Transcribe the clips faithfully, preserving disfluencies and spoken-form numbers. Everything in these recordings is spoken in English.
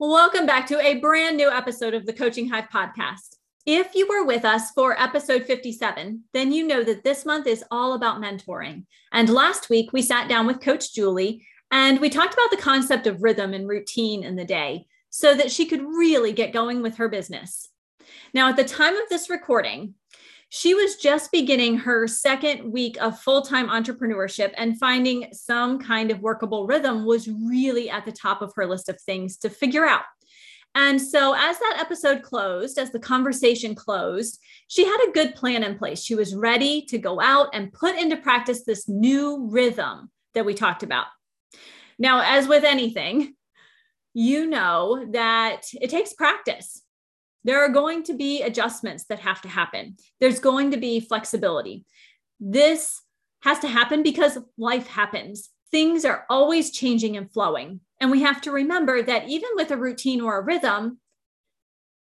Welcome back to a brand new episode of the Coaching Hive podcast. If you were with us for episode fifty-seven, then you know that this month is all about mentoring. And last week we sat down with Coach Julie and we talked about the concept of rhythm and routine in the day so that she could really get going with her business. Now, at the time of this recording, she was just beginning her second week of full-time entrepreneurship, and finding some kind of workable rhythm was really at the top of her list of things to figure out. And so as that episode closed, as the conversation closed, she had a good plan in place. She was ready to go out and put into practice this new rhythm that we talked about. Now, as with anything, you know that it takes practice. There are going to be adjustments that have to happen. There's going to be flexibility. This has to happen because life happens. Things are always changing and flowing. And we have to remember that even with a routine or a rhythm,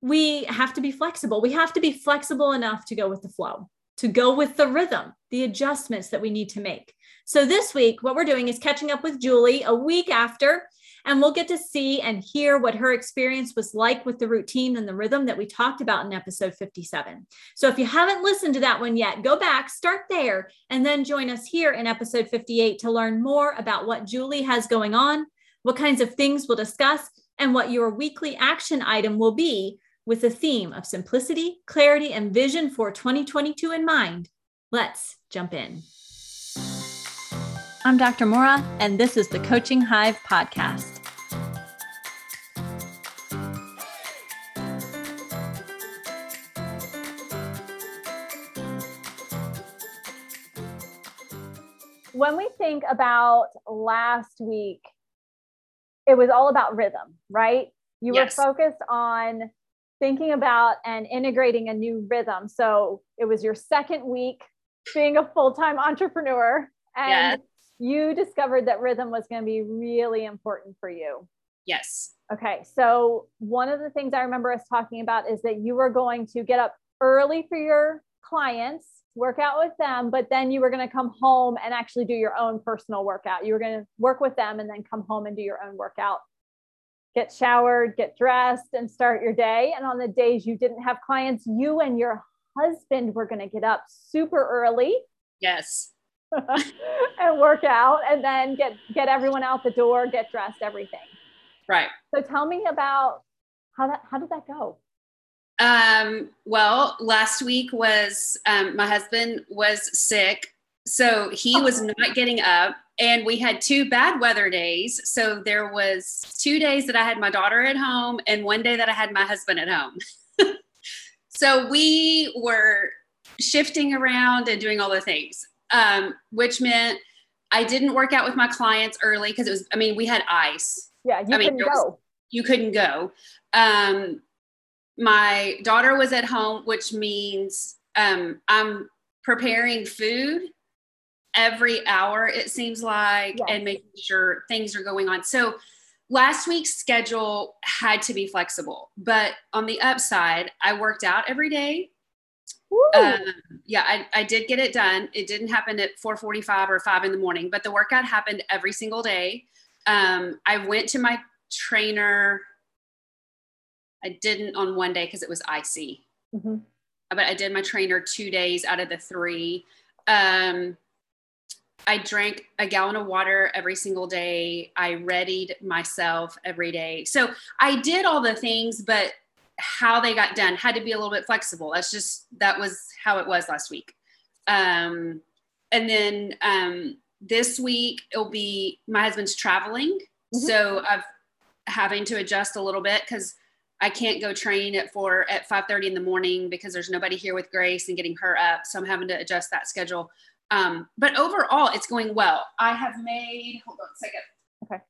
we have to be flexible. We have to be flexible enough to go with the flow, to go with the rhythm, the adjustments that we need to make. So this week, what we're doing is catching up with Julie a week after, and we'll get to see and hear what her experience was like with the routine and the rhythm that we talked about in episode fifty-seven. So if you haven't listened to that one yet, go back, start there, and then join us here in episode fifty-eight to learn more about what Julie has going on, what kinds of things we'll discuss, and what your weekly action item will be with the theme of simplicity, clarity, and vision for twenty twenty-two in mind. Let's jump in. I'm Doctor Mora, and this is the Coaching Hive podcast. When we think about last week, it was all about rhythm, right? You yes. were focused on thinking about and integrating a new rhythm. So it was your second week being a full-time entrepreneur, and yes. you discovered that rhythm was going to be really important for you. Yes. Okay. So one of the things I remember us talking about is that you were going to get up early for your clients, work out with them, but then you were going to come home and actually do your own personal workout. You were going to work with them and then come home and do your own workout, get showered, get dressed, and start your day. And on the days you didn't have clients, you and your husband were going to get up super early. Yes. and work out and then get, get everyone out the door, get dressed, everything. Right. So tell me about how that, how did that go? Um, well, last week was, um, my husband was sick, so he was not getting up, and we had two bad weather days. So there was two days that I had my daughter at home and one day that I had my husband at home. So we were shifting around and doing all the things. Um, which meant I didn't work out with my clients early because it was, I mean, we had ice. Yeah, you I mean, couldn't go. Was, you couldn't go. Um, my daughter was at home, which means um, I'm preparing food every hour, it seems like, yes. and making sure things are going on. So last week's schedule had to be flexible, but on the upside, I worked out every day. Um, yeah, I, I did get it done. It didn't happen at four forty-five or five in the morning, but the workout happened every single day. Um, I went to my trainer. I didn't on one day because it was icy, mm-hmm. but I did my trainer two days out of the three. Um, I drank a gallon of water every single day. I readied myself every day. So I did all the things, but how they got done had to be a little bit flexible. That's just, that was how it was last week. Um, and then, um, this week it'll be, my husband's traveling. Mm-hmm. So I've having to adjust a little bit, cause I can't go train at four at five thirty in the morning because there's nobody here with Grace and getting her up. So I'm having to adjust that schedule. Um, but overall it's going well. I have made, hold on a second. Okay.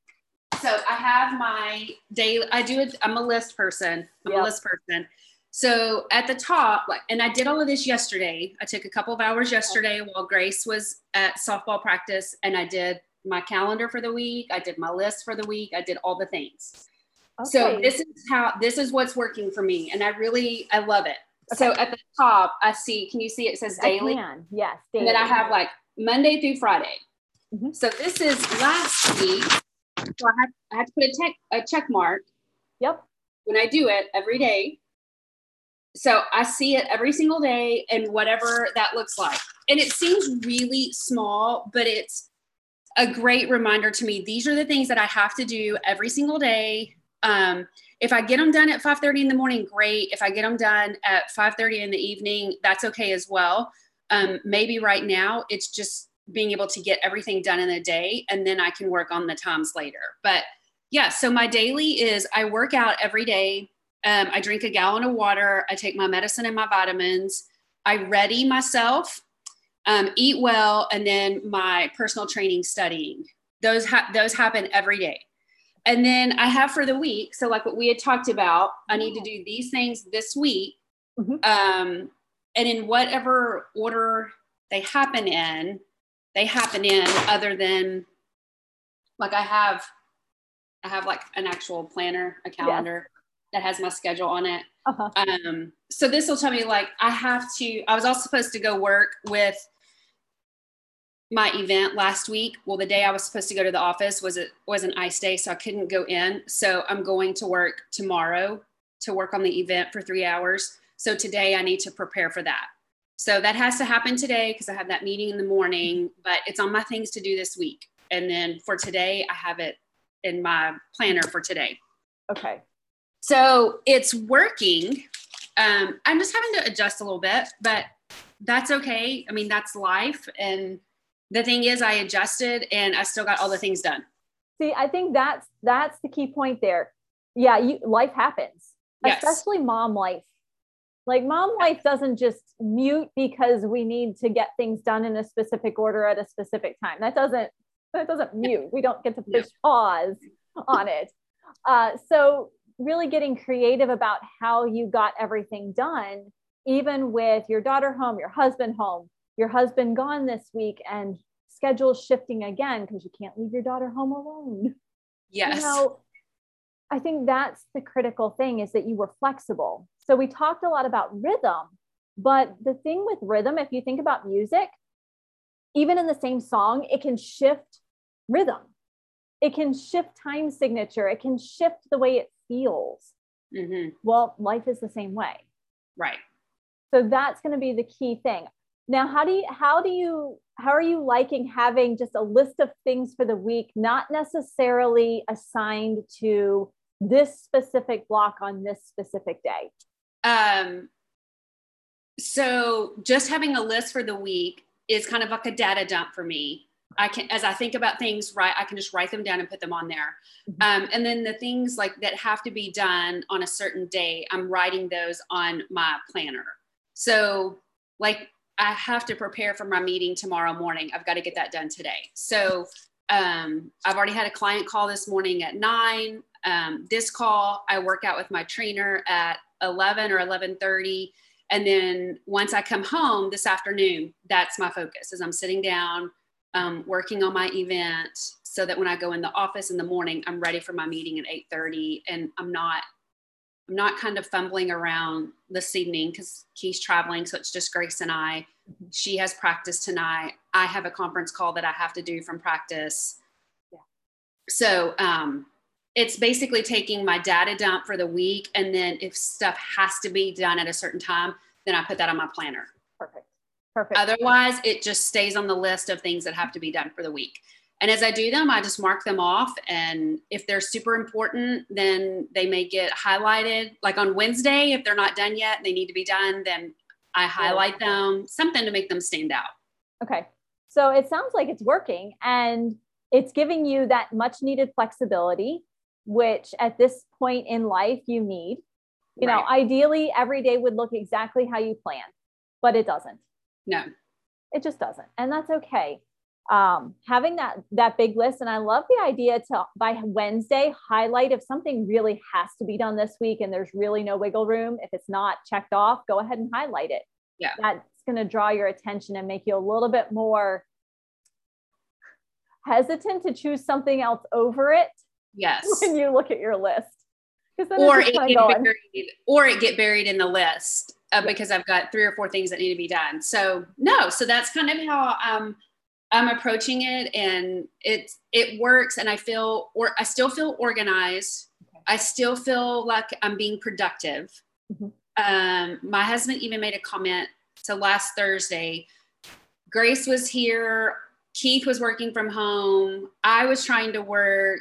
So I have my daily, I do it. I'm a list person. I'm yep. a list person. So at the top, like, and I did all of this yesterday. I took a couple of hours yesterday while Grace was at softball practice, and I did my calendar for the week. I did my list for the week. I did all the things. Okay. So this is how, this is what's working for me. And I really, I love it. Okay. So at the top, I see, can you see it says daily? I can. Yes. Daily. And then I have like Monday through Friday. Mm-hmm. So this is last week. So I had, I had to put a check, a check mark Yep. When I do it every day. So I see it every single day and whatever that looks like. And it seems really small, but it's a great reminder to me. These are the things that I have to do every single day. Um, if I get them done at five thirty in the morning, great. If I get them done at five thirty in the evening, that's okay as well. Um, maybe right now it's just being able to get everything done in a day, and then I can work on the times later. But yeah, so my daily is I work out every day. Um, I drink a gallon of water. I take my medicine and my vitamins. I ready myself, um, eat well, and then my personal training studying. Those ha- those happen every day. And then I have for the week. So like what we had talked about, I need to do these things this week. Mm-hmm. Um, and in whatever order they happen in, they happen in other than like I have, I have like an actual planner, a calendar. Yeah. That has my schedule on it. Uh-huh. Um, so this will tell me like, I have to, I was also supposed to go work with my event last week. Well, the day I was supposed to go to the office was, it was an ice day, so I couldn't go in. So I'm going to work tomorrow to work on the event for three hours. So today I need to prepare for that. So that has to happen today because I have that meeting in the morning, but it's on my things to do this week. And then for today, I have it in my planner for today. Okay. So it's working. Um, I'm just having to adjust a little bit, but that's okay. I mean, that's life. And the thing is I adjusted and I still got all the things done. See, I think that's, that's the key point there. Yeah. You, life happens, yes. Especially mom life. Like mom life doesn't just mute because we need to get things done in a specific order at a specific time. That doesn't, that doesn't mute. We don't get to push pause on it. Uh, so really getting creative about how you got everything done, even with your daughter home, your husband home, your husband gone this week and schedule shifting again, because you can't leave your daughter home alone. Yes. You know, I think that's the critical thing is that you were flexible. So we talked a lot about rhythm, but the thing with rhythm, if you think about music, even in the same song, it can shift rhythm. It can shift time signature. It can shift the way it feels. Mm-hmm. Well, life is the same way. Right. So that's going to be the key thing. Now, how do you, how do you, how are you liking having just a list of things for the week, not necessarily assigned to this specific block on this specific day? Um, so just having a list for the week is kind of like a data dump for me. I can, as I think about things, right, I can just write them down and put them on there. Um, and then the things like that have to be done on a certain day, I'm writing those on my planner. So like I have to prepare for my meeting tomorrow morning. I've got to get that done today. So um, I've already had a client call this morning at nine. Um, this call, I work out with my trainer at eleven or eleven thirty. And then once I come home this afternoon, that's my focus as I'm sitting down, Um, working on my event so that when I go in the office in the morning, I'm ready for my meeting at eight thirty. And I'm not, I'm not kind of fumbling around this evening because Keith's traveling. So it's just Grace and I. She has practice tonight. I have a conference call that I have to do from practice. Yeah. So um, it's basically taking my data dump for the week. And then if stuff has to be done at a certain time, then I put that on my planner. Perfect. Perfect. Otherwise, it just stays on the list of things that have to be done for the week. And as I do them, I just mark them off. And if they're super important, then they may get highlighted. Like on Wednesday, if they're not done yet, they need to be done, then I highlight them, something to make them stand out. Okay. So it sounds like it's working and it's giving you that much needed flexibility, which at this point in life you need. You right. know, ideally every day would look exactly how you planned, but it doesn't. No, it just doesn't. And that's okay. Um, having that, that big list. And I love the idea to by Wednesday highlight if something really has to be done this week and there's really no wiggle room. If it's not checked off, go ahead and highlight it. Yeah. That's going to draw your attention and make you a little bit more hesitant to choose something else over it. Yes. When you look at your list. Or it, get buried, or it get buried in the list. Uh, because I've got three or four things that need to be done. So no, so that's kind of how um, I'm approaching it, and it, it works. And I feel, or I still feel organized. Okay. I still feel like I'm being productive. Mm-hmm. Um, my husband even made a comment. So last Thursday, Grace was here. Keith was working from home. I was trying to work.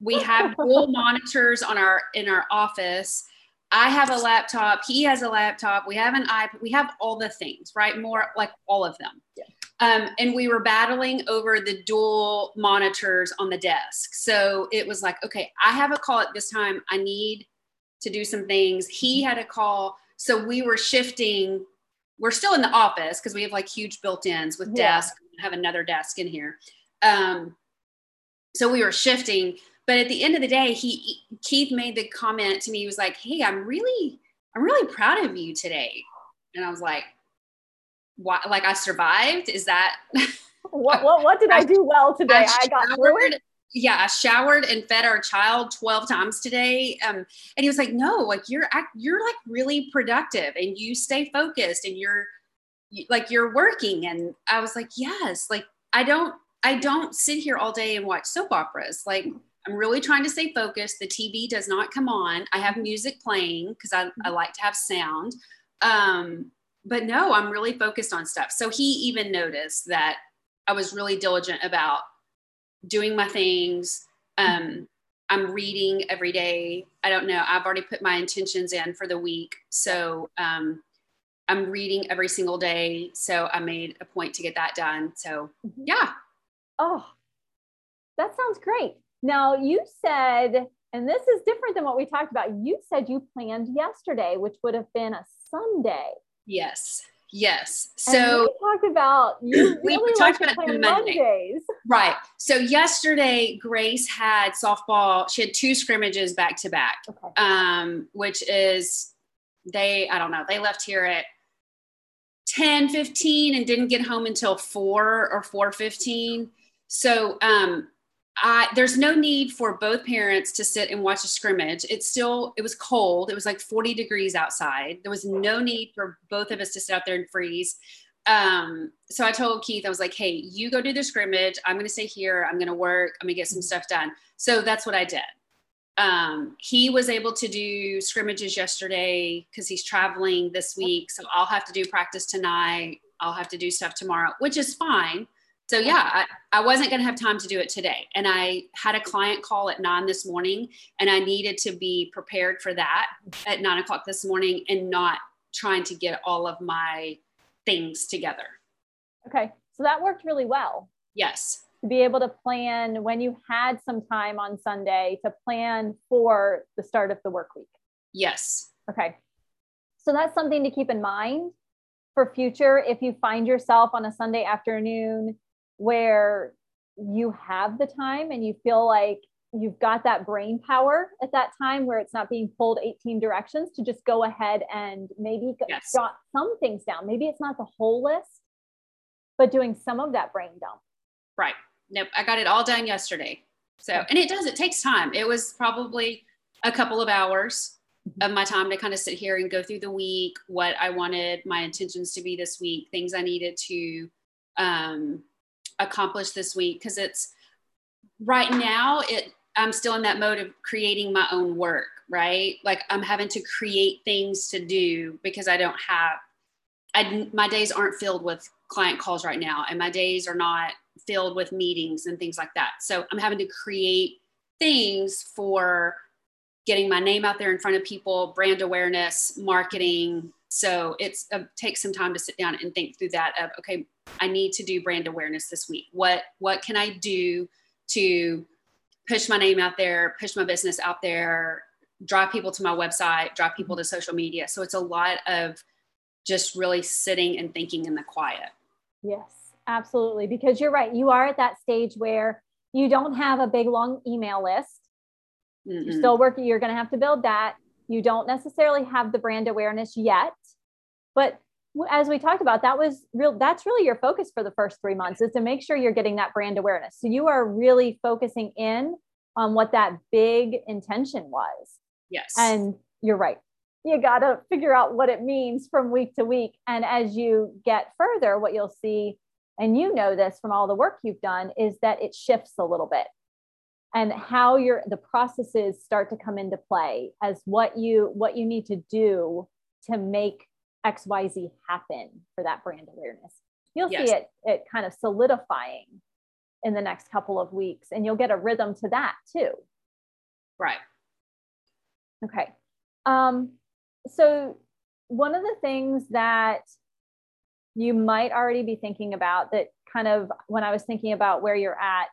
We have dual monitors on our, in our office. I have a laptop. He has a laptop. We have an iPad. We have all the things, right? More like all of them. Yeah. Um, and we were battling over the dual monitors on the desk. So it was like, okay, I have a call at this time. I need to do some things. He had a call. So we were shifting. We're still in the office because we have like huge built-ins with yeah. desks. We have another desk in here. Um, so we were shifting. But at the end of the day, he Keith made the comment to me. He was like, "Hey, I'm really, I'm really proud of you today." And I was like, "What? Like I survived? Is that what? What? What did I, I do well today? I, I got through it." Yeah, I showered and fed our child twelve times today. Um, and he was like, "No, like you're you're like really productive, and you stay focused, and you're like you're working." And I was like, "Yes, like I don't, I don't sit here all day and watch soap operas, like." I'm really trying to stay focused. The T V does not come on. I have music playing because I, I like to have sound. Um, but no, I'm really focused on stuff. So he even noticed that I was really diligent about doing my things. Um, I'm reading every day. I don't know. I've already put my intentions in for the week. So um, I'm reading every single day. So I made a point to get that done. So yeah. Oh, that sounds great. Now you said, and this is different than what we talked about, you said you planned yesterday, which would have been a Sunday. Yes. Yes. So we talked about, you really we talked like about Monday. Mondays. Right. So yesterday Grace had softball. She had two scrimmages back to back, okay. um, which is they, I don't know, they left here at ten fifteen and didn't get home until four or four fifteen. So, um, I, there's no need for both parents to sit and watch a scrimmage. It's still, it was cold. It was like forty degrees outside. There was no need for both of us to sit out there and freeze. Um, so I told Keith, I was like, hey, you go do the scrimmage. I'm going to stay here. I'm going to work. I'm going to get some stuff done. So that's what I did. Um, he was able to do scrimmages yesterday because he's traveling this week. So I'll have to do practice tonight. I'll have to do stuff tomorrow, which is fine. So yeah, I, I wasn't going to have time to do it today. And I had a client call at nine this morning and I needed to be prepared for that at nine o'clock this morning and not trying to get all of my things together. Okay. So that worked really well. Yes. To be able to plan when you had some time on Sunday to plan for the start of the work week. Yes. Okay. So that's something to keep in mind for future. If you find yourself on a Sunday afternoon where you have the time and you feel like you've got that brain power at that time where it's not being pulled eighteen directions, to just go ahead and maybe yes. jot some things down. Maybe it's not the whole list, but doing some of that brain dump. Right. Nope. I got it all done yesterday. So, and it does, it takes time. It was probably a couple of hours of my time to kind of sit here and go through the week, what I wanted my intentions to be this week, things I needed to, um, accomplish this week. Cause it's right now it, I'm still in that mode of creating my own work, right? Like I'm having to create things to do because I don't have, I, my days aren't filled with client calls right now. And my days are not filled with meetings and things like that. So I'm having to create things for getting my name out there in front of people, brand awareness, marketing. So it's a, takes some time to sit down and think through that of, okay, I need to do brand awareness this week. What, what can I do to push my name out there, push my business out there, drive people to my website, drive people to social media. So it's a lot of just really sitting and thinking in the quiet. Yes, absolutely. Because you're right. You are at that stage where you don't have a big long email list. You're still working. You're going to have to build that. You don't necessarily have the brand awareness yet, but as we talked about, that was real. That's really your focus for the first three months is to make sure you're getting that brand awareness. So you are really focusing in on what that big intention was. Yes. And you're right. You got to figure out what it means from week to week. And as you get further, what you'll see, and you know this from all the work you've done, is that it shifts a little bit. and how your the processes start to come into play as what you what you need to do to make X Y Z happen for that brand awareness. You'll yes. see it it kind of solidifying in the next couple of weeks, and you'll get a rhythm to that too. Right. Okay. Um, so one of the things that you might already be thinking about that kind of when I was thinking about where you're at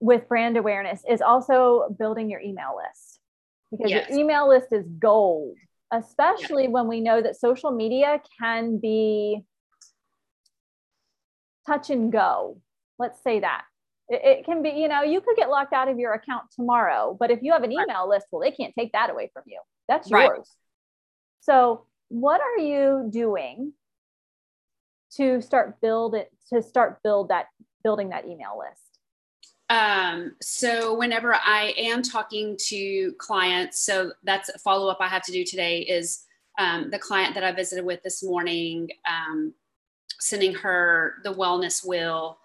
with brand awareness is also building your email list, because yes. your email list is gold, especially yeah. when we know that social media can be touch and go. Let's say that. It can be, you know, you could get locked out of your account tomorrow, but if you have an email right. list, well, they can't take that away from you. That's right. yours. So what are you doing to start build it, to start build that, building that email list? Um, so whenever I am talking to clients, so that's a follow-up I have to do today is, um, the client that I visited with this morning, um, sending her the wellness wheel,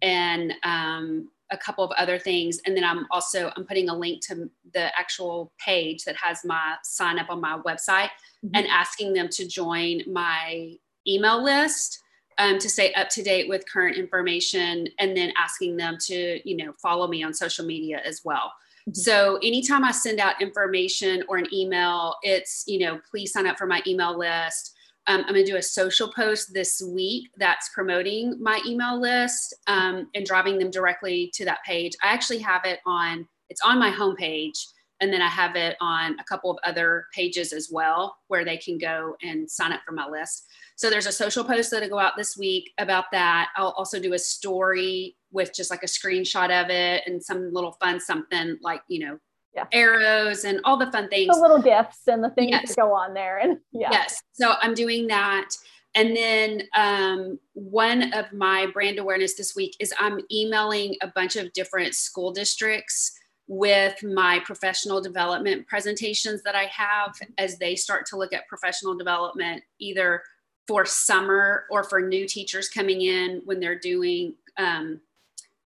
and um, a couple of other things. And then I'm also, I'm putting a link to the actual page that has my sign up on my website mm-hmm. and asking them to join my email list um, to stay up to date with current information, and then asking them to, you know, follow me on social media as well. Mm-hmm. So anytime I send out information or an email, it's, you know, please sign up for my email list. Um, I'm going to do a social post this week that's promoting my email list um, and driving them directly to that page. I actually have it on, it's on my homepage, and then I have it on a couple of other pages as well where they can go and sign up for my list. So there's a social post that'll go out this week about that. I'll also do a story with just like a screenshot of it and some little fun something like, you know, Yeah. arrows and all the fun things, the little gifts and the things yes. that go on there. And yeah. yes, so I'm doing that. And then um, one of my brand awareness this week is I'm emailing a bunch of different school districts with my professional development presentations that I have as they start to look at professional development, either for summer or for new teachers coming in when they're doing um,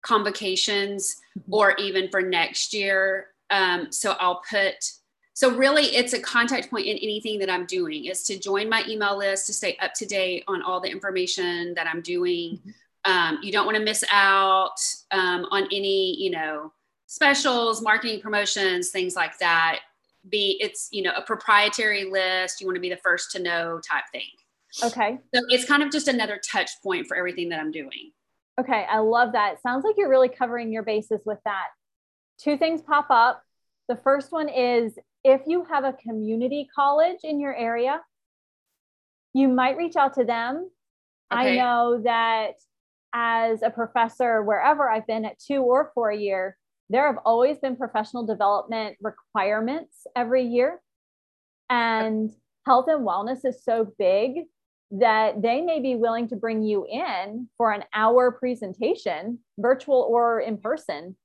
convocations mm-hmm. or even for next year. Um, so I'll put, so really it's a contact point in anything that I'm doing is to join my email list, to stay up to date on all the information that I'm doing. Um, you don't want to miss out, um, on any, you know, specials, marketing promotions, things like that. Be it's, you know, a proprietary list. You want to be the first to know type thing. Okay. So it's kind of just another touch point for everything that I'm doing. Okay. I love that. Sounds like you're really covering your bases with that. Two things pop up. The first one is if you have a community college in your area, you might reach out to them. Okay. I know that as a professor, wherever I've been at two or four a year, there have always been professional development requirements every year. And health and wellness is so big that they may be willing to bring you in for an hour presentation, virtual or in person.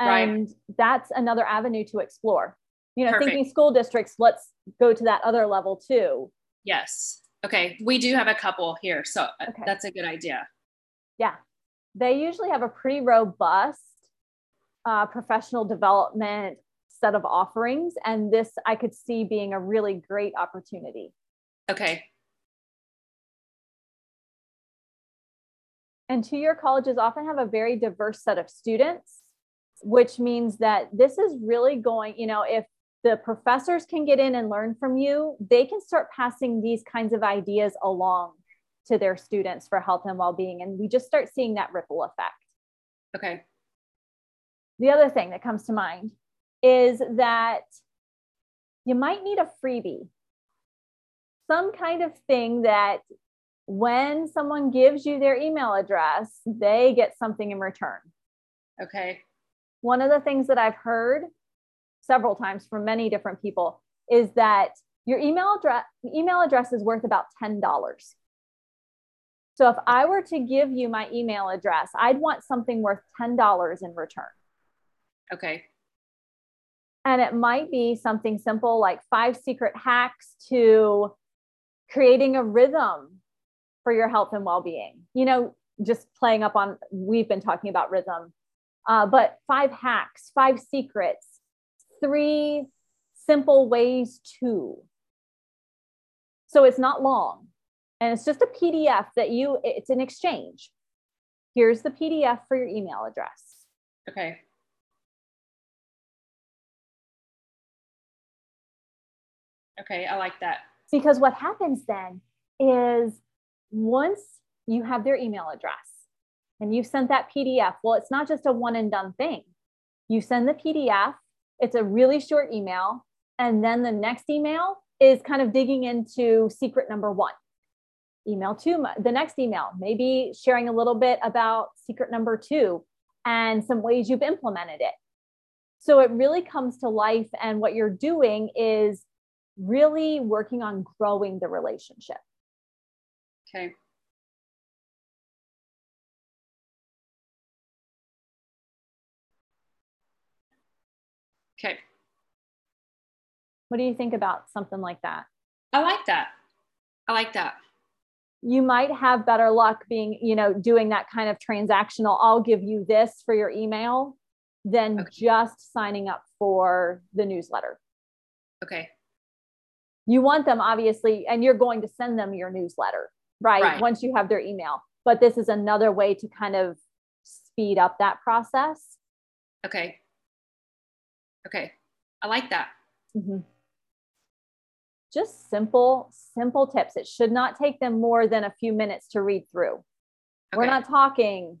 And right. that's another avenue to explore, you know, Perfect. Thinking school districts, let's go to that other level too. Yes. Okay. We do have a couple here. So okay. that's a good idea. Yeah. They usually have a pretty robust uh, professional development set of offerings. And this, I could see being a really great opportunity. Okay. And two-year colleges often have a very diverse set of students, which means that this is really going, you know, if the professors can get in and learn from you, they can start passing these kinds of ideas along to their students for health and well-being. And we just start seeing that ripple effect. Okay. The other thing that comes to mind is that you might need a freebie, some kind of thing that when someone gives you their email address, they get something in return. Okay. One of the things that I've heard several times from many different people is that your email address, email address is worth about ten dollars. So if I were to give you my email address, I'd want something worth ten dollars in return. Okay. And it might be something simple like five secret hacks to creating a rhythm for your health and well-being. You know, just playing up on, we've been talking about rhythm. uh, but five hacks, five secrets, three simple ways to. So it's not long. And it's just a P D F that you, it's an exchange. Here's the P D F for your email address. Okay. Okay, I like that. Because what happens then is once you have their email address and you've sent that P D F, well, it's not just a one and done thing. You send the P D F, it's a really short email, and then the next email is kind of digging into secret number one. Email two, the next email, maybe sharing a little bit about secret number two and some ways you've implemented it. So it really comes to life, and what you're doing is really working on growing the relationship. Okay. Okay. What do you think about something like that? I like that. I like that. You might have better luck being, you know, doing that kind of transactional, I'll give you this for your email, than okay. just signing up for the newsletter. Okay. You want them, obviously, and you're going to send them your newsletter, right? right? Once you have their email. But this is another way to kind of speed up that process. Okay. Okay. I like that. Mm-hmm. Just simple, simple tips. It should not take them more than a few minutes to read through. Okay. We're not talking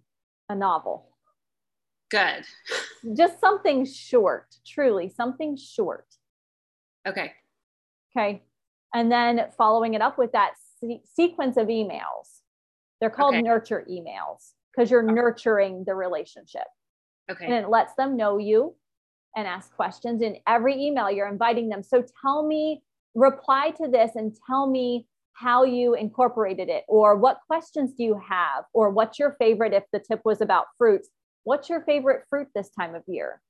a novel. Good. Just something short, truly something short. Okay. Okay. And then following it up with that se- sequence of emails. They're called okay. nurture emails because you're okay. nurturing the relationship. Okay. And it lets them know you and ask questions. In every email, you're inviting them. So tell me, reply to this and tell me how you incorporated it, or what questions do you have, or what's your favorite, if the tip was about fruits, what's your favorite fruit this time of year?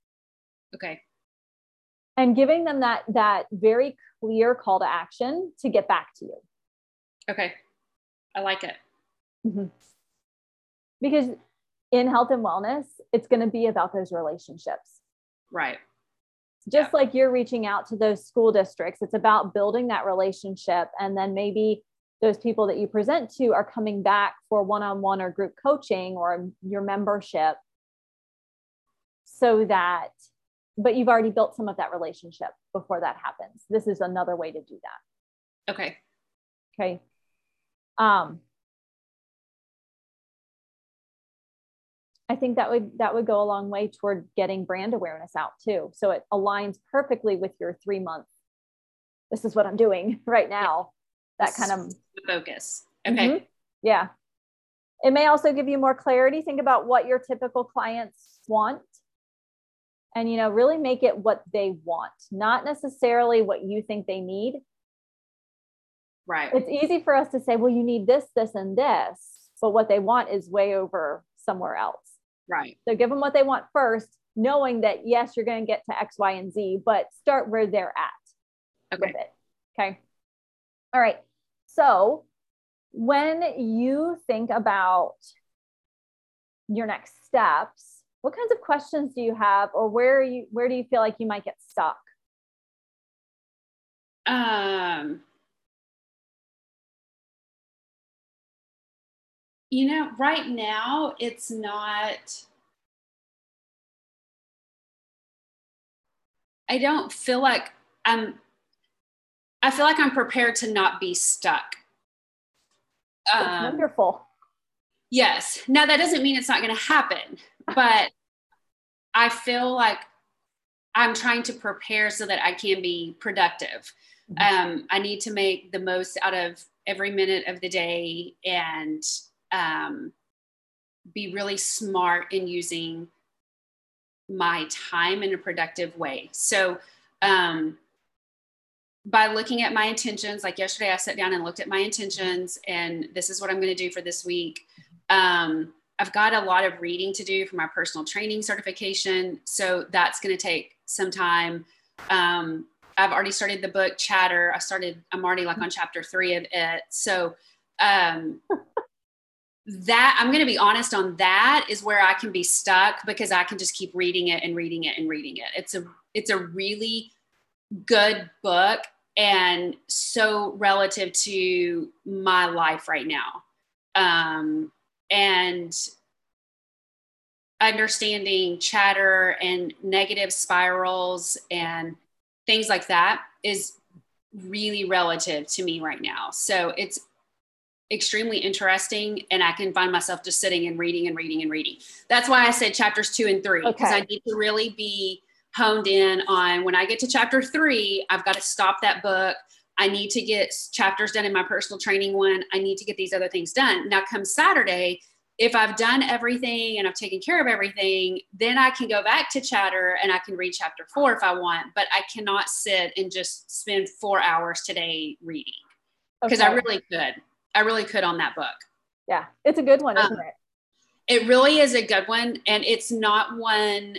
Okay. And giving them that, that very clear call to action to get back to you. Okay. I like it. Mm-hmm. Because in health and wellness, it's going to be about those relationships. Right. Just yeah. like you're reaching out to those school districts, it's about building that relationship. And then maybe those people that you present to are coming back for one-on-one or group coaching or your membership, so that but you've already built some of that relationship before that happens. This is another way to do that. Okay. Okay. Um, I think that would, that would go a long way toward getting brand awareness out too. So it aligns perfectly with your three month. This is what I'm doing right now. That kind of focus. Okay. Mm-hmm. Yeah. It may also give you more clarity. Think about what your typical clients want. And, you know, really make it what they want, not necessarily what you think they need. Right. It's easy for us to say, well, you need this, this, and this, but what they want is way over somewhere else. Right. So give them what they want first, knowing that, yes, you're going to get to X, Y, and Z, but start where they're at. Okay. With it. Okay. All right. So when you think about your next steps, what kinds of questions do you have, or where are you, where do you feel like you might get stuck? Um, you know, right now it's not, I don't feel like I'm, I feel like I'm prepared to not be stuck. That's um, wonderful. Yes. Now that doesn't mean it's not going to happen, but I feel like I'm trying to prepare so that I can be productive. Mm-hmm. Um, I need to make the most out of every minute of the day and um, be really smart in using my time in a productive way. So um, by looking at my intentions, like yesterday, I sat down and looked at my intentions, and this is what I'm going to do for this week. Um, I've got a lot of reading to do for my personal training certification, so that's going to take some time. Um, I've already started the book Chatter. I started, I'm already like on chapter three of it. So um, that, I'm going to be honest, on that is where I can be stuck, because I can just keep reading it and reading it and reading it. It's a, it's a really good book and so relative to my life right now. Um, and understanding chatter and negative spirals and things like that is really relative to me right now. So it's extremely interesting, and I can find myself just sitting and reading and reading and reading. That's why I said chapters two and three, because okay. I need to really be honed in on, when I get to chapter three, I've got to stop that book. I need to get chapters done in my personal training one. I need to get these other things done. Now come Saturday, if I've done everything and I've taken care of everything, then I can go back to chatter and I can read chapter four if I want, but I cannot sit and just spend four hours today reading, because okay. I really could. I really could on that book. Yeah. It's a good one, isn't um, it? It really is a good one. And it's not one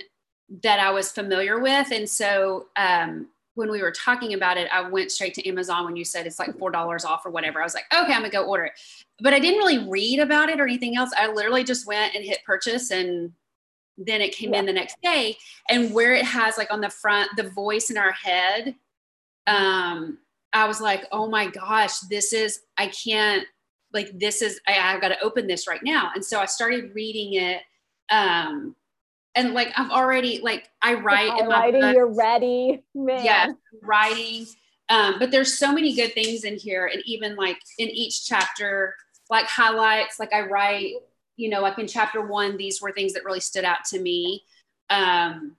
that I was familiar with. And so um, when we were talking about it, I went straight to Amazon when you said it's like four dollars off or whatever. I was like, okay, I'm gonna go order it. But I didn't really read about it or anything else. I literally just went and hit purchase, and then it came yeah. in the next day. And where it has like on the front, the voice in our head, um, I was like, oh my gosh, this is, I can't, like, this is, I, I've got to open this right now. And so I started reading it. Um, and like, I've already, like, I write. In my book. You're ready. Man. Yeah. Writing. Um, but there's so many good things in here. And even like in each chapter, like highlights, like I write, you know, like in chapter one, these were things that really stood out to me. Um,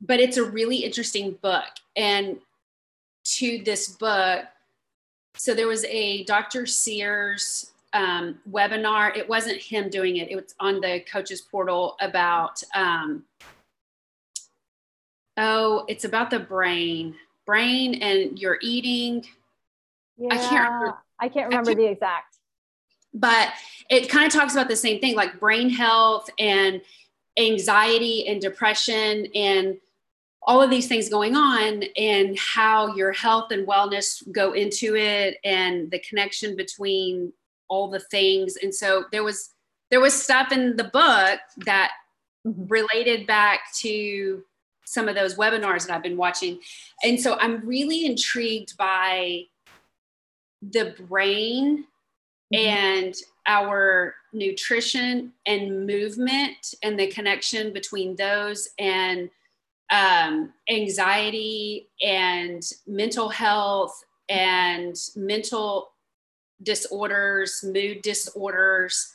but it's a really interesting book. And to this book, so there was a Doctor Sears um, webinar. It wasn't him doing it. It was on the coaches portal about, um, oh, it's about the brain, brain and your eating. Yeah, I can't remember, I can't remember I can't, the exact. But it kind of talks about the same thing, like brain health and anxiety and depression and all of these things going on, and how your health and wellness go into it, and the connection between all the things. And so there was, there was stuff in the book that related back to some of those webinars that I've been watching. And so I'm really intrigued by the brain mm-hmm. and our nutrition and movement and the connection between those and Um, anxiety and mental health and mental disorders, mood disorders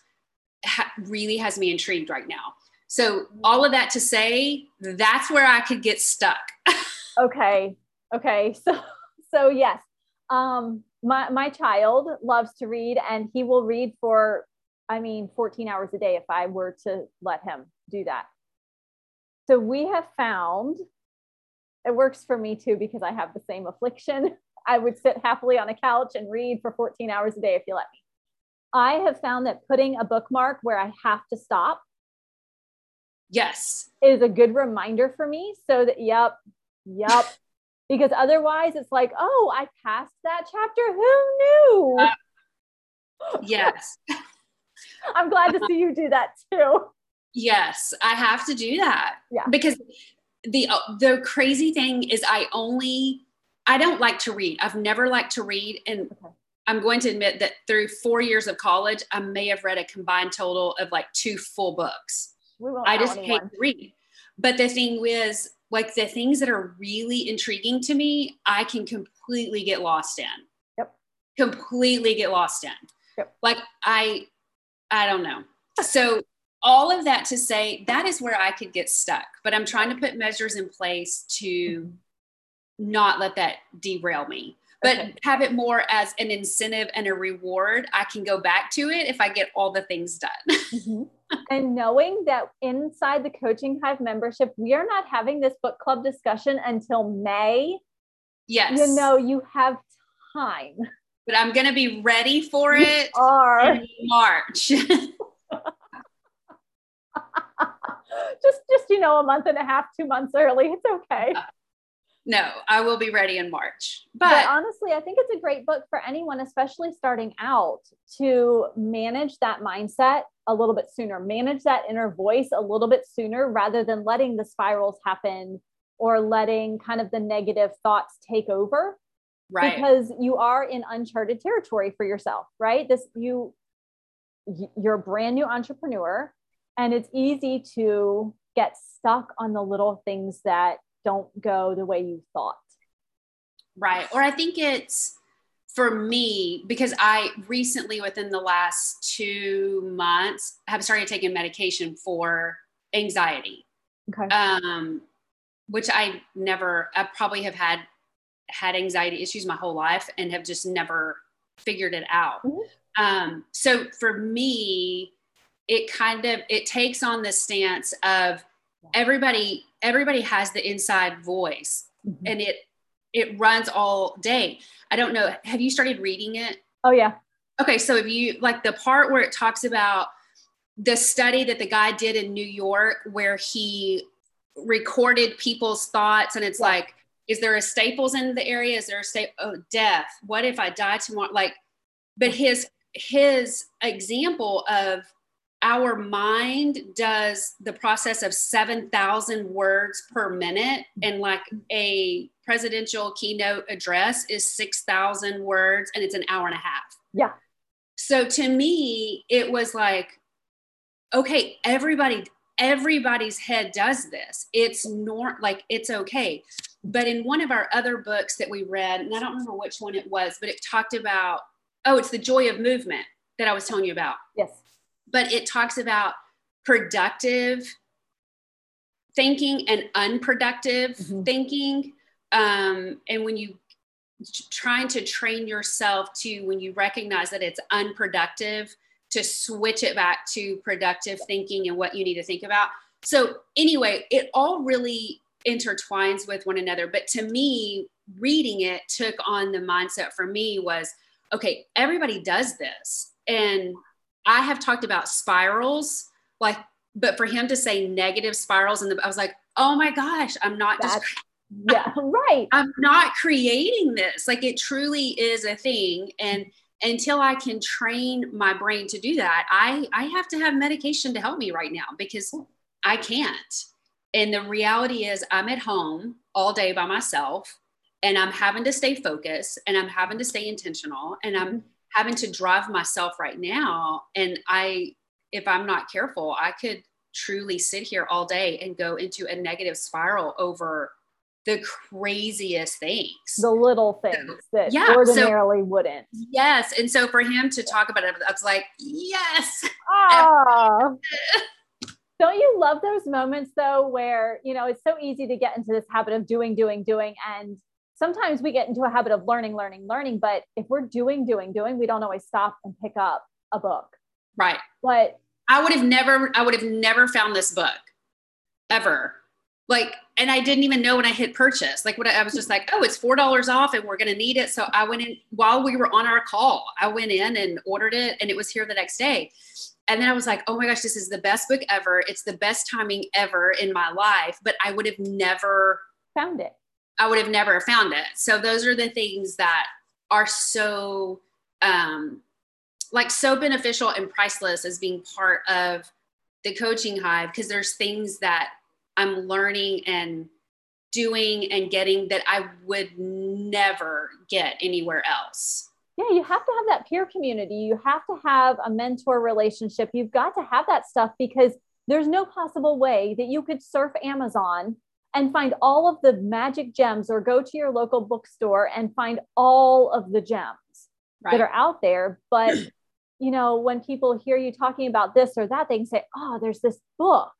ha- really has me intrigued right now. So all of that to say, that's where I could get stuck. Okay. Okay. So, so yes, um, my, my child loves to read, and he will read for, I mean, fourteen hours a day if I were to let him do that. So we have found, it works for me too, because I have the same affliction. I would sit happily on a couch and read for fourteen hours a day if you let me. I have found that putting a bookmark where I have to stop yes, is a good reminder for me, so that, yep, yep. Because otherwise it's like, oh, I passed that chapter. Who knew? Uh, yes. I'm glad to see you do that too. Yes, I have to do that yeah. because the the crazy thing is I only, I don't like to read. I've never liked to read. And okay. I'm going to admit that through four years of college, I may have read a combined total of like two full books. I just anyone. hate to read. But the thing is, like, the things that are really intriguing to me, I can completely get lost in. Yep. Completely get lost in. Yep. Like I, I don't know. So all of that to say, that is where I could get stuck, but I'm trying to put measures in place to not let that derail me, but okay. have it more as an incentive and a reward. I can go back to it if I get all the things done. Mm-hmm. And knowing that inside the Coaching Hive membership, we are not having this book club discussion until May. Yes. You know, you have time. But I'm going to be ready for you it are. in March. just, just, you know, a month and a half, two months early. It's okay. No, I will be ready in March. But, but honestly, I think it's a great book for anyone, especially starting out, to manage that mindset a little bit sooner, manage that inner voice a little bit sooner, rather than letting the spirals happen or letting kind of the negative thoughts take over. Right. Because you are in uncharted territory for yourself, right? This, you, you're a brand new entrepreneur, and it's easy to get stuck on the little things that don't go the way you thought. Right. Or I think it's, for me, because I recently, within the last two months, have started taking medication for anxiety. Okay. Um, which I never, I probably have had, had anxiety issues my whole life and have just never figured it out. Mm-hmm. Um, so for me, it kind of, it takes on this stance of everybody, everybody has the inside voice, mm-hmm. and it, it runs all day. I don't know. Have you started reading it? Oh yeah. Okay. So if you like the part where it talks about the study that the guy did in New York, where he recorded people's thoughts, and it's yeah. like, is there a Staples in the area? Is there a sta- Oh, death. What if I die tomorrow? Like, but his, his example of our mind does the process of seven thousand words per minute. And like a presidential keynote address is six thousand words, and it's an hour and a half. Yeah. So to me, it was like, okay, everybody, everybody's head does this. It's nor like, it's okay. But in one of our other books that we read, and I don't remember which one it was, but it talked about, oh, it's The Joy of Movement that I was telling you about. Yes. But it talks about productive thinking and unproductive mm-hmm. thinking. Um, and when you trying to train yourself to, when you recognize that it's unproductive, to switch it back to productive thinking and what you need to think about. So anyway, it all really intertwines with one another. But to me, reading it took on the mindset for me was, okay, everybody does this. And I have talked about spirals, like, but for him to say negative spirals, and I was like, oh my gosh, I'm not just, yeah, right. I'm not creating this. Like, it truly is a thing. And until I can train my brain to do that, I, I have to have medication to help me right now, because I can't. And the reality is I'm at home all day by myself, and I'm having to stay focused, and I'm having to stay intentional, and I'm having to drive myself right now. And I, if I'm not careful, I could truly sit here all day and go into a negative spiral over the craziest things. The little things so, that yeah, ordinarily so, wouldn't. Yes. And so for him to talk about it, I was like, yes. Oh. Don't you love those moments though, where, you know, it's so easy to get into this habit of doing, doing, doing. And sometimes we get into a habit of learning, learning, learning, but if we're doing, doing, doing, we don't always stop and pick up a book. Right. But I would have never, I would have never found this book ever. Like, and I didn't even know when I hit purchase, like what I, I was just like, oh, it's four dollars off and we're going to need it. So I went in while we were on our call, I went in and ordered it, and it was here the next day. And then I was like, oh my gosh, this is the best book ever. It's the best timing ever in my life, but I would have never found it. I would have never found it. So those are the things that are so, um, like so beneficial and priceless as being part of the Coaching Hive. 'Cause there's things that I'm learning and doing and getting that I would never get anywhere else. Yeah, you have to have that peer community. You have to have a mentor relationship. You've got to have that stuff, because there's no possible way that you could surf Amazon and find all of the magic gems, or go to your local bookstore and find all of the gems right. that are out there. But, you know, when people hear you talking about this or that, they can say, oh, there's this book.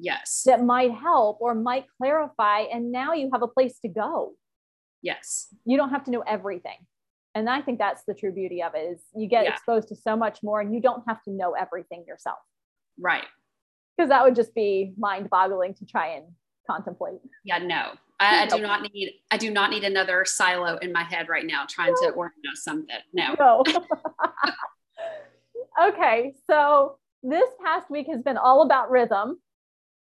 Yes. That might help or might clarify. And now you have a place to go. Yes. You don't have to know everything. And I think that's the true beauty of it, is you get yeah. exposed to so much more, and you don't have to know everything yourself. Right. Because that would just be mind boggling to try and contemplate. Yeah, no, I, I do not need, I do not need another silo in my head right now trying no. to organize something. No. no. Okay. So this past week has been all about rhythm.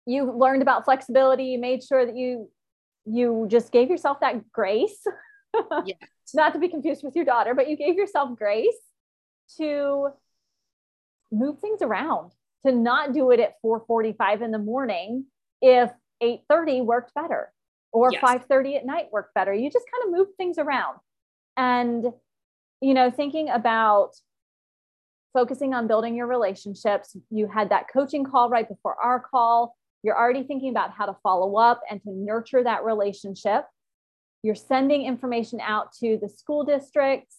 You learned about flexibility. You made sure that you you just gave yourself that grace, yes. Not to be confused with your daughter, but you gave yourself grace to move things around, to not do it at four forty-five in the morning if eight thirty worked better or yes. five thirty at night worked better. You just kind of move things around. And, you know, thinking about focusing on building your relationships, you had that coaching call right before our call. You're already thinking about how to follow up and to nurture that relationship. You're sending information out to the school districts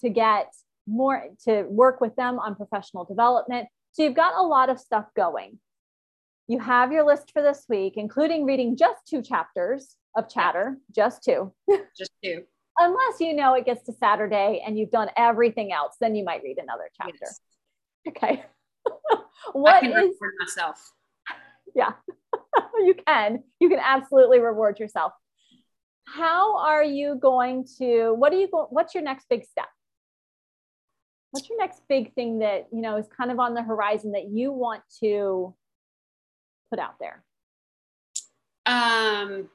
to get more, to work with them on professional development. So you've got a lot of stuff going. You have your list for this week, including reading just two chapters of Chatter, just two. Just two. Unless you know it gets to Saturday and you've done everything else, then you might read another chapter. Yes. Okay. What is reward myself? Yeah, you can. You can absolutely reward yourself. How are you going to, what are you, go, what's your next big step? What's your next big thing that, you know, is kind of on the horizon that you want to put out there? Um,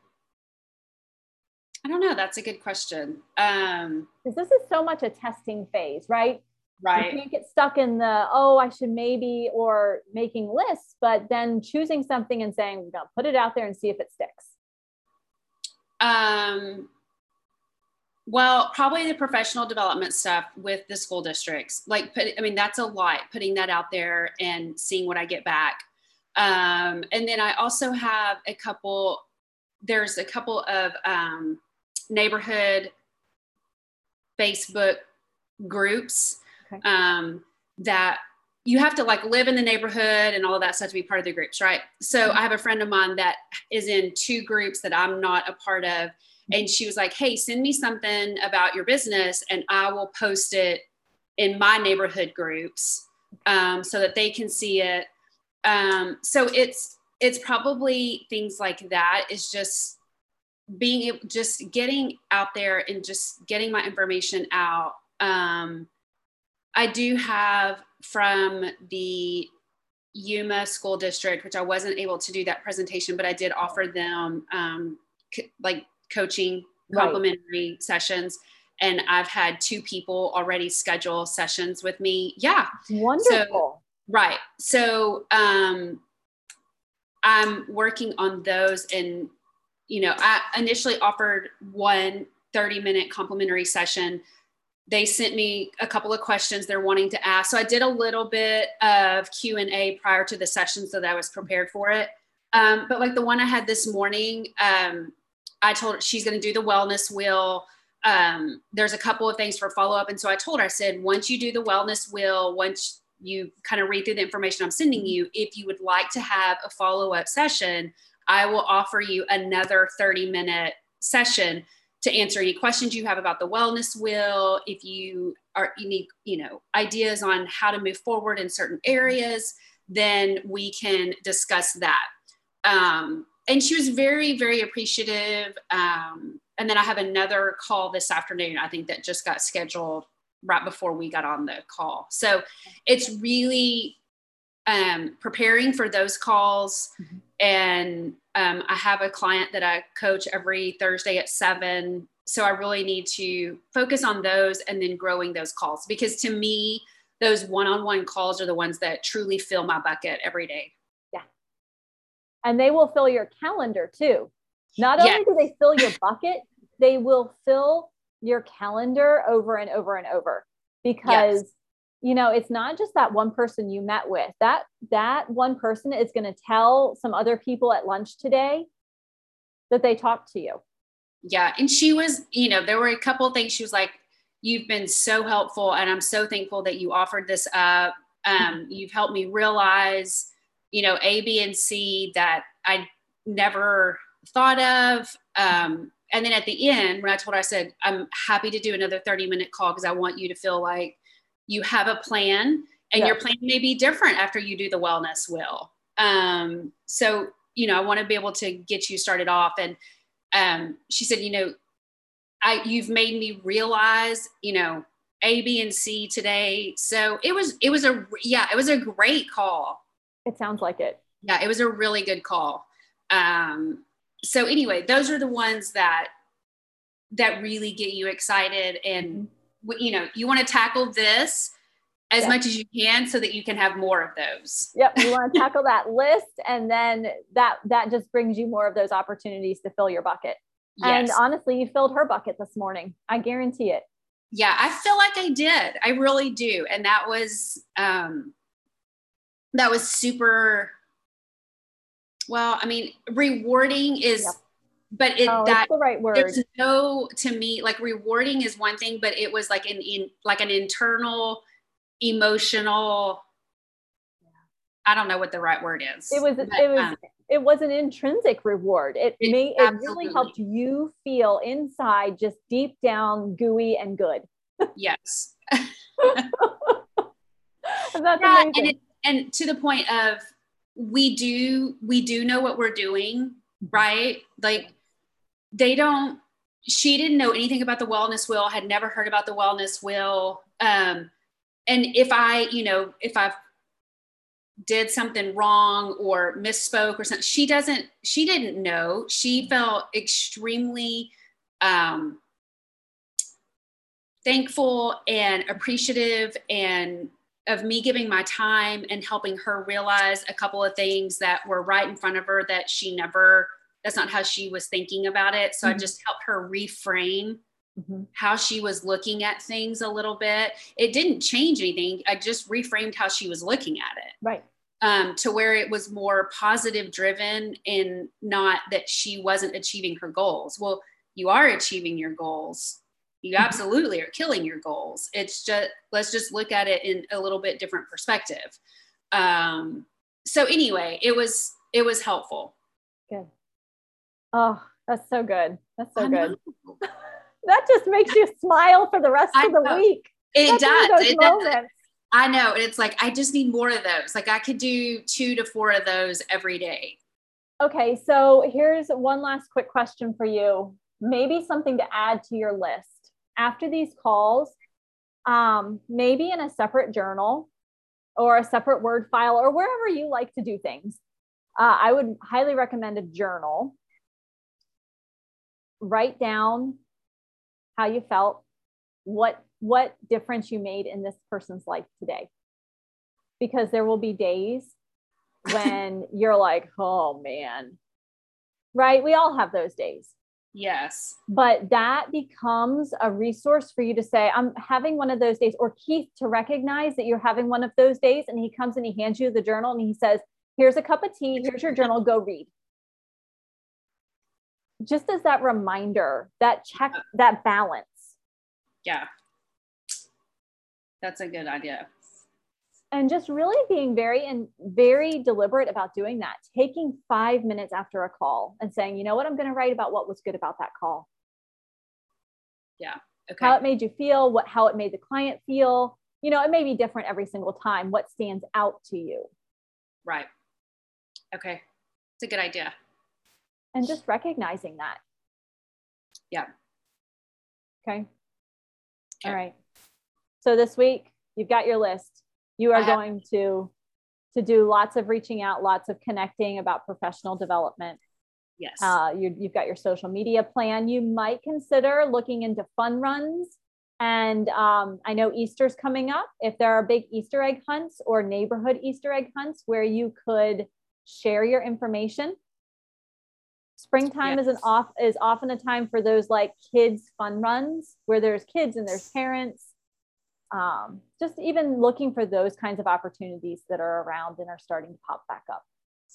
I don't know. That's a good question. Um, because this is so much a testing phase, right? Right. You can't get stuck in the, oh, I should maybe, or making lists, but then choosing something and saying, we're going to put it out there and see if it sticks. Um, well, probably the professional development stuff with the school districts. Like, put, I mean, that's a lot, putting that out there and seeing what I get back. Um, and then I also have a couple, there's a couple of, um, neighborhood Facebook groups, okay. um, that you have to like live in the neighborhood and all of that stuff to be part of the groups. Right. So mm-hmm. I have a friend of mine that is in two groups that I'm not a part of. And she was like, hey, send me something about your business and I will post it in my neighborhood groups, um, so that they can see it. Um, so it's, it's probably things like that. It's just being able, just getting out there and just getting my information out. Um, I do have from the Yuma School District, which I wasn't able to do that presentation, but I did offer them, um, co- like coaching complimentary right. sessions. And I've had two people already schedule sessions with me. Yeah. Wonderful. So, right. So, um, I'm working on those. And, you know, I initially offered one thirty minute complimentary session. They sent me a couple of questions they're wanting to ask. So I did a little bit of Q and A prior to the session so that I was prepared for it. Um, but like the one I had this morning, um, I told her she's going to do the wellness wheel. Um, there's a couple of things for follow-up. And so I told her, I said, once you do the wellness wheel, once you kind of read through the information I'm sending you, if you would like to have a follow-up session, I will offer you another thirty minute session to answer any questions you have about the wellness wheel. If you are unique, you know, ideas on how to move forward in certain areas, then we can discuss that. Um, and she was very, very appreciative. Um, and then I have another call this afternoon, I think that just got scheduled right before we got on the call. So it's really um, preparing for those calls. Mm-hmm. And um, I have a client that I coach every Thursday at seven. So I really need to focus on those and then growing those calls, because to me, those one-on-one calls are the ones that truly fill my bucket every day. Yeah. And they will fill your calendar too. Not only yes. do they fill your bucket, they will fill your calendar over and over and over, because, yes. you know, it's not just that one person you met with. That, that one person is going to tell some other people at lunch today that they talked to you. Yeah. And she was, you know, there were a couple of things she was like, you've been so helpful and I'm so thankful that you offered this up. Um, you've helped me realize, you know, A, B, and C that I never thought of. Um, And then at the end, when I told her, I said, I'm happy to do another thirty minute call because I want you to feel like you have a plan and yeah. your plan may be different after you do the wellness wheel. Um, so, you know, I want to be able to get you started off. And um, she said, you know, I, you've made me realize, you know, A, B, and C today. So it was, it was a, yeah, it was a great call. It sounds like it. Yeah. It was a really good call. Um, so anyway, those are the ones that, that really get you excited, and, you know, you want to tackle this as yeah. much as you can so that you can have more of those. Yep. You want to tackle that list. And then that, that just brings you more of those opportunities to fill your bucket. Yes. And honestly, you filled her bucket this morning. I guarantee it. Yeah. I feel like I did. I really do. And that was, um, that was super, well, I mean, rewarding is, yep. but it, oh, that, the right word. There's no, to me, like rewarding is one thing, but it was like an, in, like an internal, emotional, yeah. I don't know what the right word is. It was, but, it was, um, it was an intrinsic reward. It, it made, it absolutely. really helped you feel inside, just deep down, gooey and good. Yes. That's yeah, amazing. And, it, and to the point of, we do, we do know what we're doing, right? Like they don't, she didn't know anything about the wellness wheel, had never heard about the wellness wheel. Um, and if I, you know, if I've did something wrong or misspoke or something, she doesn't, she didn't know. She felt extremely, um, thankful and appreciative and of me giving my time and helping her realize a couple of things that were right in front of her that she never, that's not how she was thinking about it. So mm-hmm. I just helped her reframe mm-hmm. how she was looking at things a little bit. It didn't change anything. I just reframed how she was looking at it. Right. Um, to where it was more positive driven and not that she wasn't achieving her goals. Well, you are achieving your goals. You absolutely are killing your goals. It's just, let's just look at it in a little bit different perspective. Um, so anyway, it was, it was helpful. Good. Oh, that's so good. That's so good. That just makes you smile for the rest I of the know. week. It that's does. It does. I know. It's like, I just need more of those. Like I could do two to four of those every day. Okay. So here's one last quick question for you. Maybe something to add to your list. After these calls, um, maybe in a separate journal or a separate Word file or wherever you like to do things, uh, I would highly recommend a journal. Write down how you felt, what, what difference you made in this person's life today, because there will be days when you're like, oh man, right? We all have those days. Yes. But that becomes a resource for you to say, I'm having one of those days, or Keith to recognize that you're having one of those days. And he comes and he hands you the journal and he says, here's a cup of tea. Here's your journal. Go read. Just as that reminder, that check, that balance. Yeah. That's a good idea. And just really being very and very deliberate about doing that, taking five minutes after a call and saying, you know what, I'm going to write about what was good about that call. Yeah. Okay. How it made you feel, what, how it made the client feel, you know, it may be different every single time. What stands out to you? Right. Okay. It's a good idea. And just recognizing that. Yeah. Okay. Okay. All right. So this week you've got your list. You are going to, to do lots of reaching out, lots of connecting about professional development. Yes. Uh, you, you've got your social media plan. You might consider looking into fun runs. And um, I know Easter's coming up. If there are big Easter egg hunts or neighborhood Easter egg hunts where you could share your information. Springtime yes. is an off is often a time for those like kids fun runs where there's kids and there's parents. Um, just even looking for those kinds of opportunities that are around and are starting to pop back up.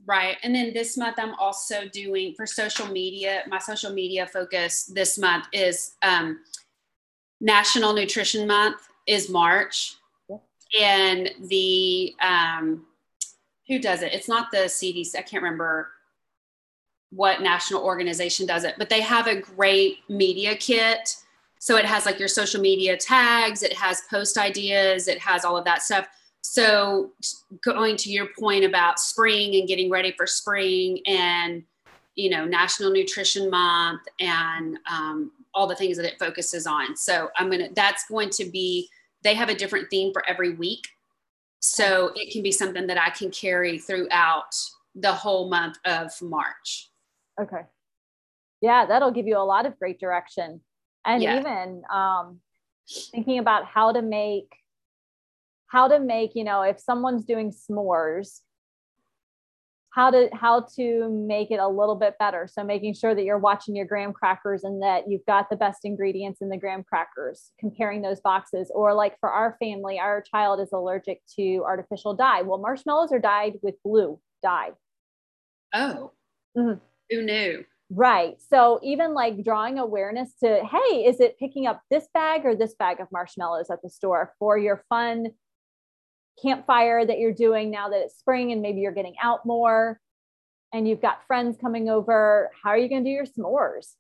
Right. And then this month, I'm also doing for social media, my social media focus this month is um, National Nutrition Month is March. Yep. And the, um, who does it? It's not the C D C. I can't remember what national organization does it, but they have a great media kit. So it has like your social media tags, it has post ideas, it has all of that stuff. So going to your point about spring and getting ready for spring and, you know, National Nutrition Month and um, all the things that it focuses on. So I'm going to, that's going to be, they have a different theme for every week. So it can be something that I can carry throughout the whole month of March. Okay. Yeah, that'll give you a lot of great direction. And yeah. even um, thinking about how to make, how to make, you know, if someone's doing s'mores, how to, how to make it a little bit better. So making sure that you're watching your graham crackers and that you've got the best ingredients in the graham crackers, comparing those boxes. Or like for our family, our child is allergic to artificial dye. Well, marshmallows are dyed with blue dye. Oh, mm-hmm. Who knew? Right. So even like drawing awareness to, hey, is it picking up this bag or this bag of marshmallows at the store for your fun campfire that you're doing now that it's spring and maybe you're getting out more and you've got friends coming over? How are you going to do your s'mores?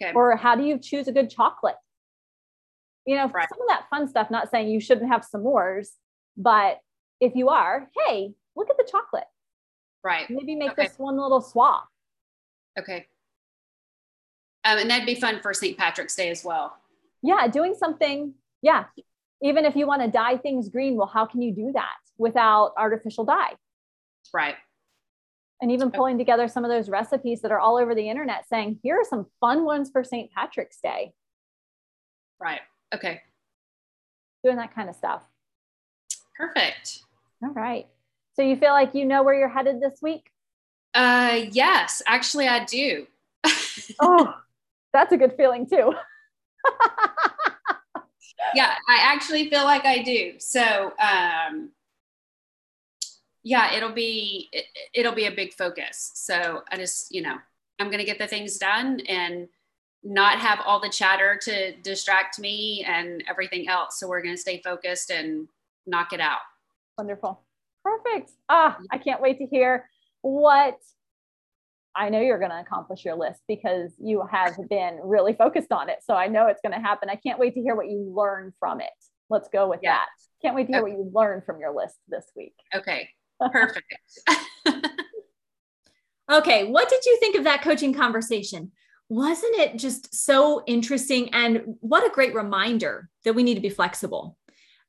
Okay. Or how do you choose a good chocolate? You know, right. Some of that fun stuff, not saying you shouldn't have s'mores, but if you are, hey, look at the chocolate. Right. Maybe make okay. this one little swap. Okay. Um, and that'd be fun for Saint Patrick's Day as well. Yeah. Doing something. Yeah. Even if you want to dye things green, well, how can you do that without artificial dye? Right. And even pulling okay. together some of those recipes that are all over the internet saying, here are some fun ones for Saint Patrick's Day. Right. Okay. Doing that kind of stuff. Perfect. All right. So you feel like you know where you're headed this week? Uh, yes, actually I do. Oh, that's a good feeling too. Yeah, I actually feel like I do. So, um, yeah, it'll be, it, it'll be a big focus. So I just, you know, I'm going to get the things done and not have all the chatter to distract me and everything else. So we're going to stay focused and knock it out. Wonderful. Perfect. Ah, I can't wait to hear what I know you're going to accomplish your list because you have been really focused on it. So I know it's going to happen. I can't wait to hear what you learn from it. Let's go with yeah. that. Can't wait to hear okay. what you learn from your list this week. Okay. Perfect. Okay. What did you think of that coaching conversation? Wasn't it just so interesting? And what a great reminder that we need to be flexible.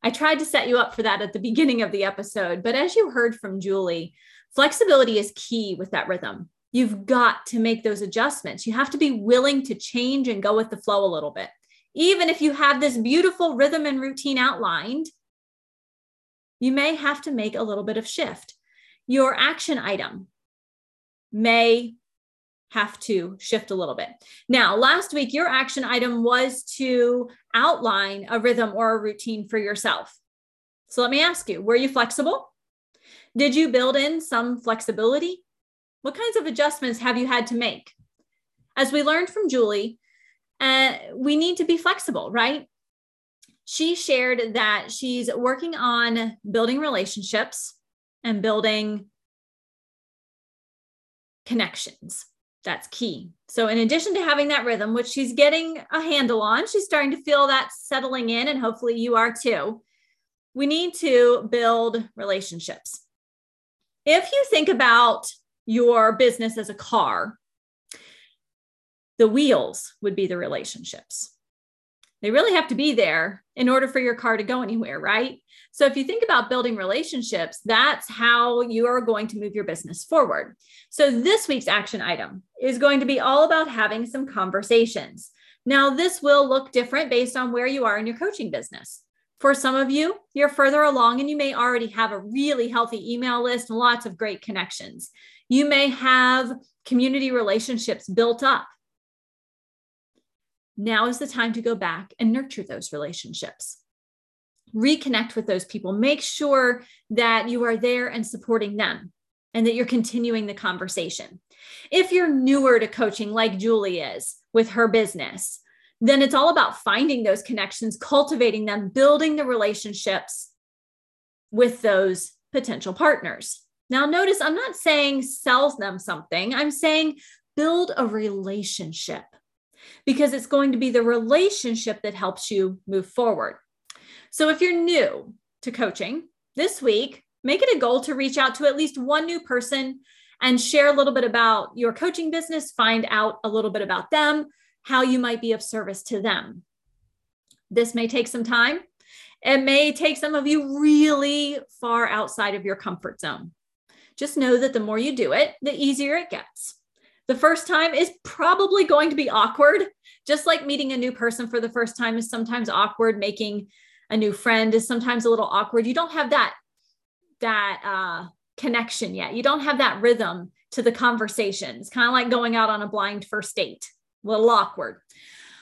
I tried to set you up for that at the beginning of the episode, but as you heard from Julie, flexibility is key with that rhythm. You've got to make those adjustments. You have to be willing to change and go with the flow a little bit. Even if you have this beautiful rhythm and routine outlined, you may have to make a little bit of shift. Your action item may have to shift a little bit. Now, last week, your action item was to outline a rhythm or a routine for yourself. So let me ask you, were you flexible? Did you build in some flexibility? What kinds of adjustments have you had to make? As we learned from Julie, uh, we need to be flexible, right? She shared that she's working on building relationships and building connections. That's key. So in addition to having that rhythm, which she's getting a handle on, she's starting to feel that settling in, and hopefully you are too. We need to build relationships. If you think about your business as a car, the wheels would be the relationships. They really have to be there in order for your car to go anywhere, right? So if you think about building relationships, that's how you are going to move your business forward. So this week's action item is going to be all about having some conversations. Now, this will look different based on where you are in your coaching business. For some of you, you're further along and you may already have a really healthy email list and lots of great connections. You may have community relationships built up. Now is the time to go back and nurture those relationships. Reconnect with those people. Make sure that you are there and supporting them and that you're continuing the conversation. If you're newer to coaching, like Julie is with her business, then it's all about finding those connections, cultivating them, building the relationships with those potential partners. Now, notice I'm not saying sell them something. I'm saying build a relationship because it's going to be the relationship that helps you move forward. So if you're new to coaching this week, make it a goal to reach out to at least one new person and share a little bit about your coaching business, find out a little bit about them, how you might be of service to them. This may take some time. It may take some of you really far outside of your comfort zone. Just know that the more you do it, the easier it gets. the first time is probably going to be awkward. Just like meeting a new person for the first time is sometimes awkward. Making a new friend is sometimes a little awkward. You don't have that, that uh, connection yet. You don't have that rhythm to the conversation. It's kind of like going out on a blind first date, a little awkward.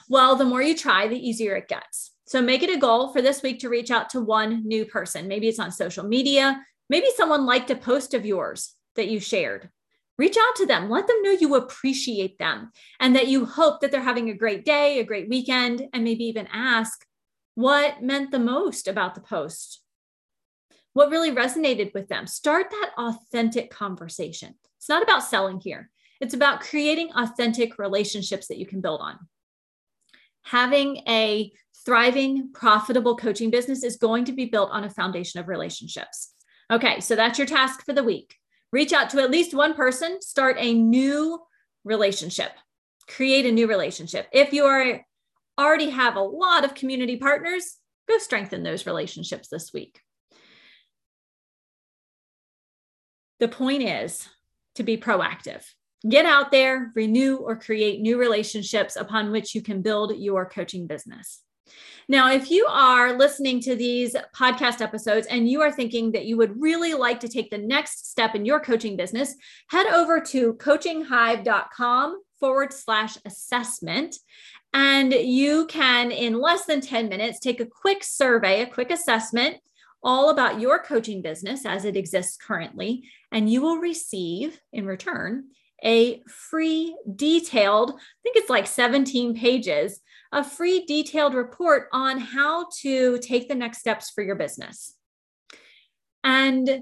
Well, the more you try, the easier it gets. So make it a goal for this week to reach out to one new person. Maybe it's on social media. Maybe someone liked a post of yours that you shared. Reach out to them. Let them know you appreciate them and that you hope that they're having a great day, a great weekend, and maybe even ask what meant the most about the post. What really resonated with them? Start that authentic conversation. It's not about selling here. It's about creating authentic relationships that you can build on. Having a thriving, profitable coaching business is going to be built on a foundation of relationships. Okay, so that's your task for the week. Reach out to at least one person, start a new relationship, create a new relationship. If you are already have a lot of community partners, go strengthen those relationships this week. The point is to be proactive. Get out there, renew or create new relationships upon which you can build your coaching business. Now, if you are listening to these podcast episodes and you are thinking that you would really like to take the next step in your coaching business, head over to coachinghive.com forward slash assessment. And you can, in less than ten minutes, take a quick survey, a quick assessment all about your coaching business as it exists currently. And you will receive in return a free detailed, I think it's like seventeen pages, a free detailed report on how to take the next steps for your business. And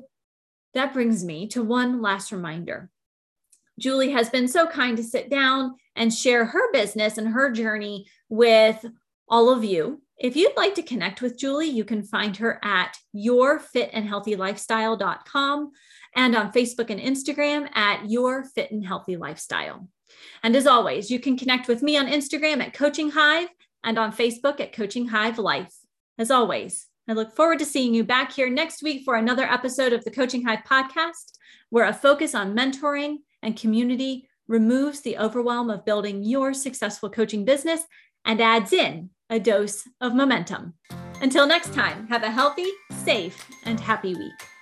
that brings me to one last reminder. Julie has been so kind to sit down and share her business and her journey with all of you. If you'd like to connect with Julie, you can find her at your fit and healthy lifestyle dot com and on Facebook and Instagram at yourfitandhealthylifestyle. And as always, you can connect with me on Instagram at Coaching Hive and on Facebook at Coaching Hive Life. As always, I look forward to seeing you back here next week for another episode of the Coaching Hive podcast, where a focus on mentoring and community removes the overwhelm of building your successful coaching business and adds in a dose of momentum. Until next time, have a healthy, safe, and happy week.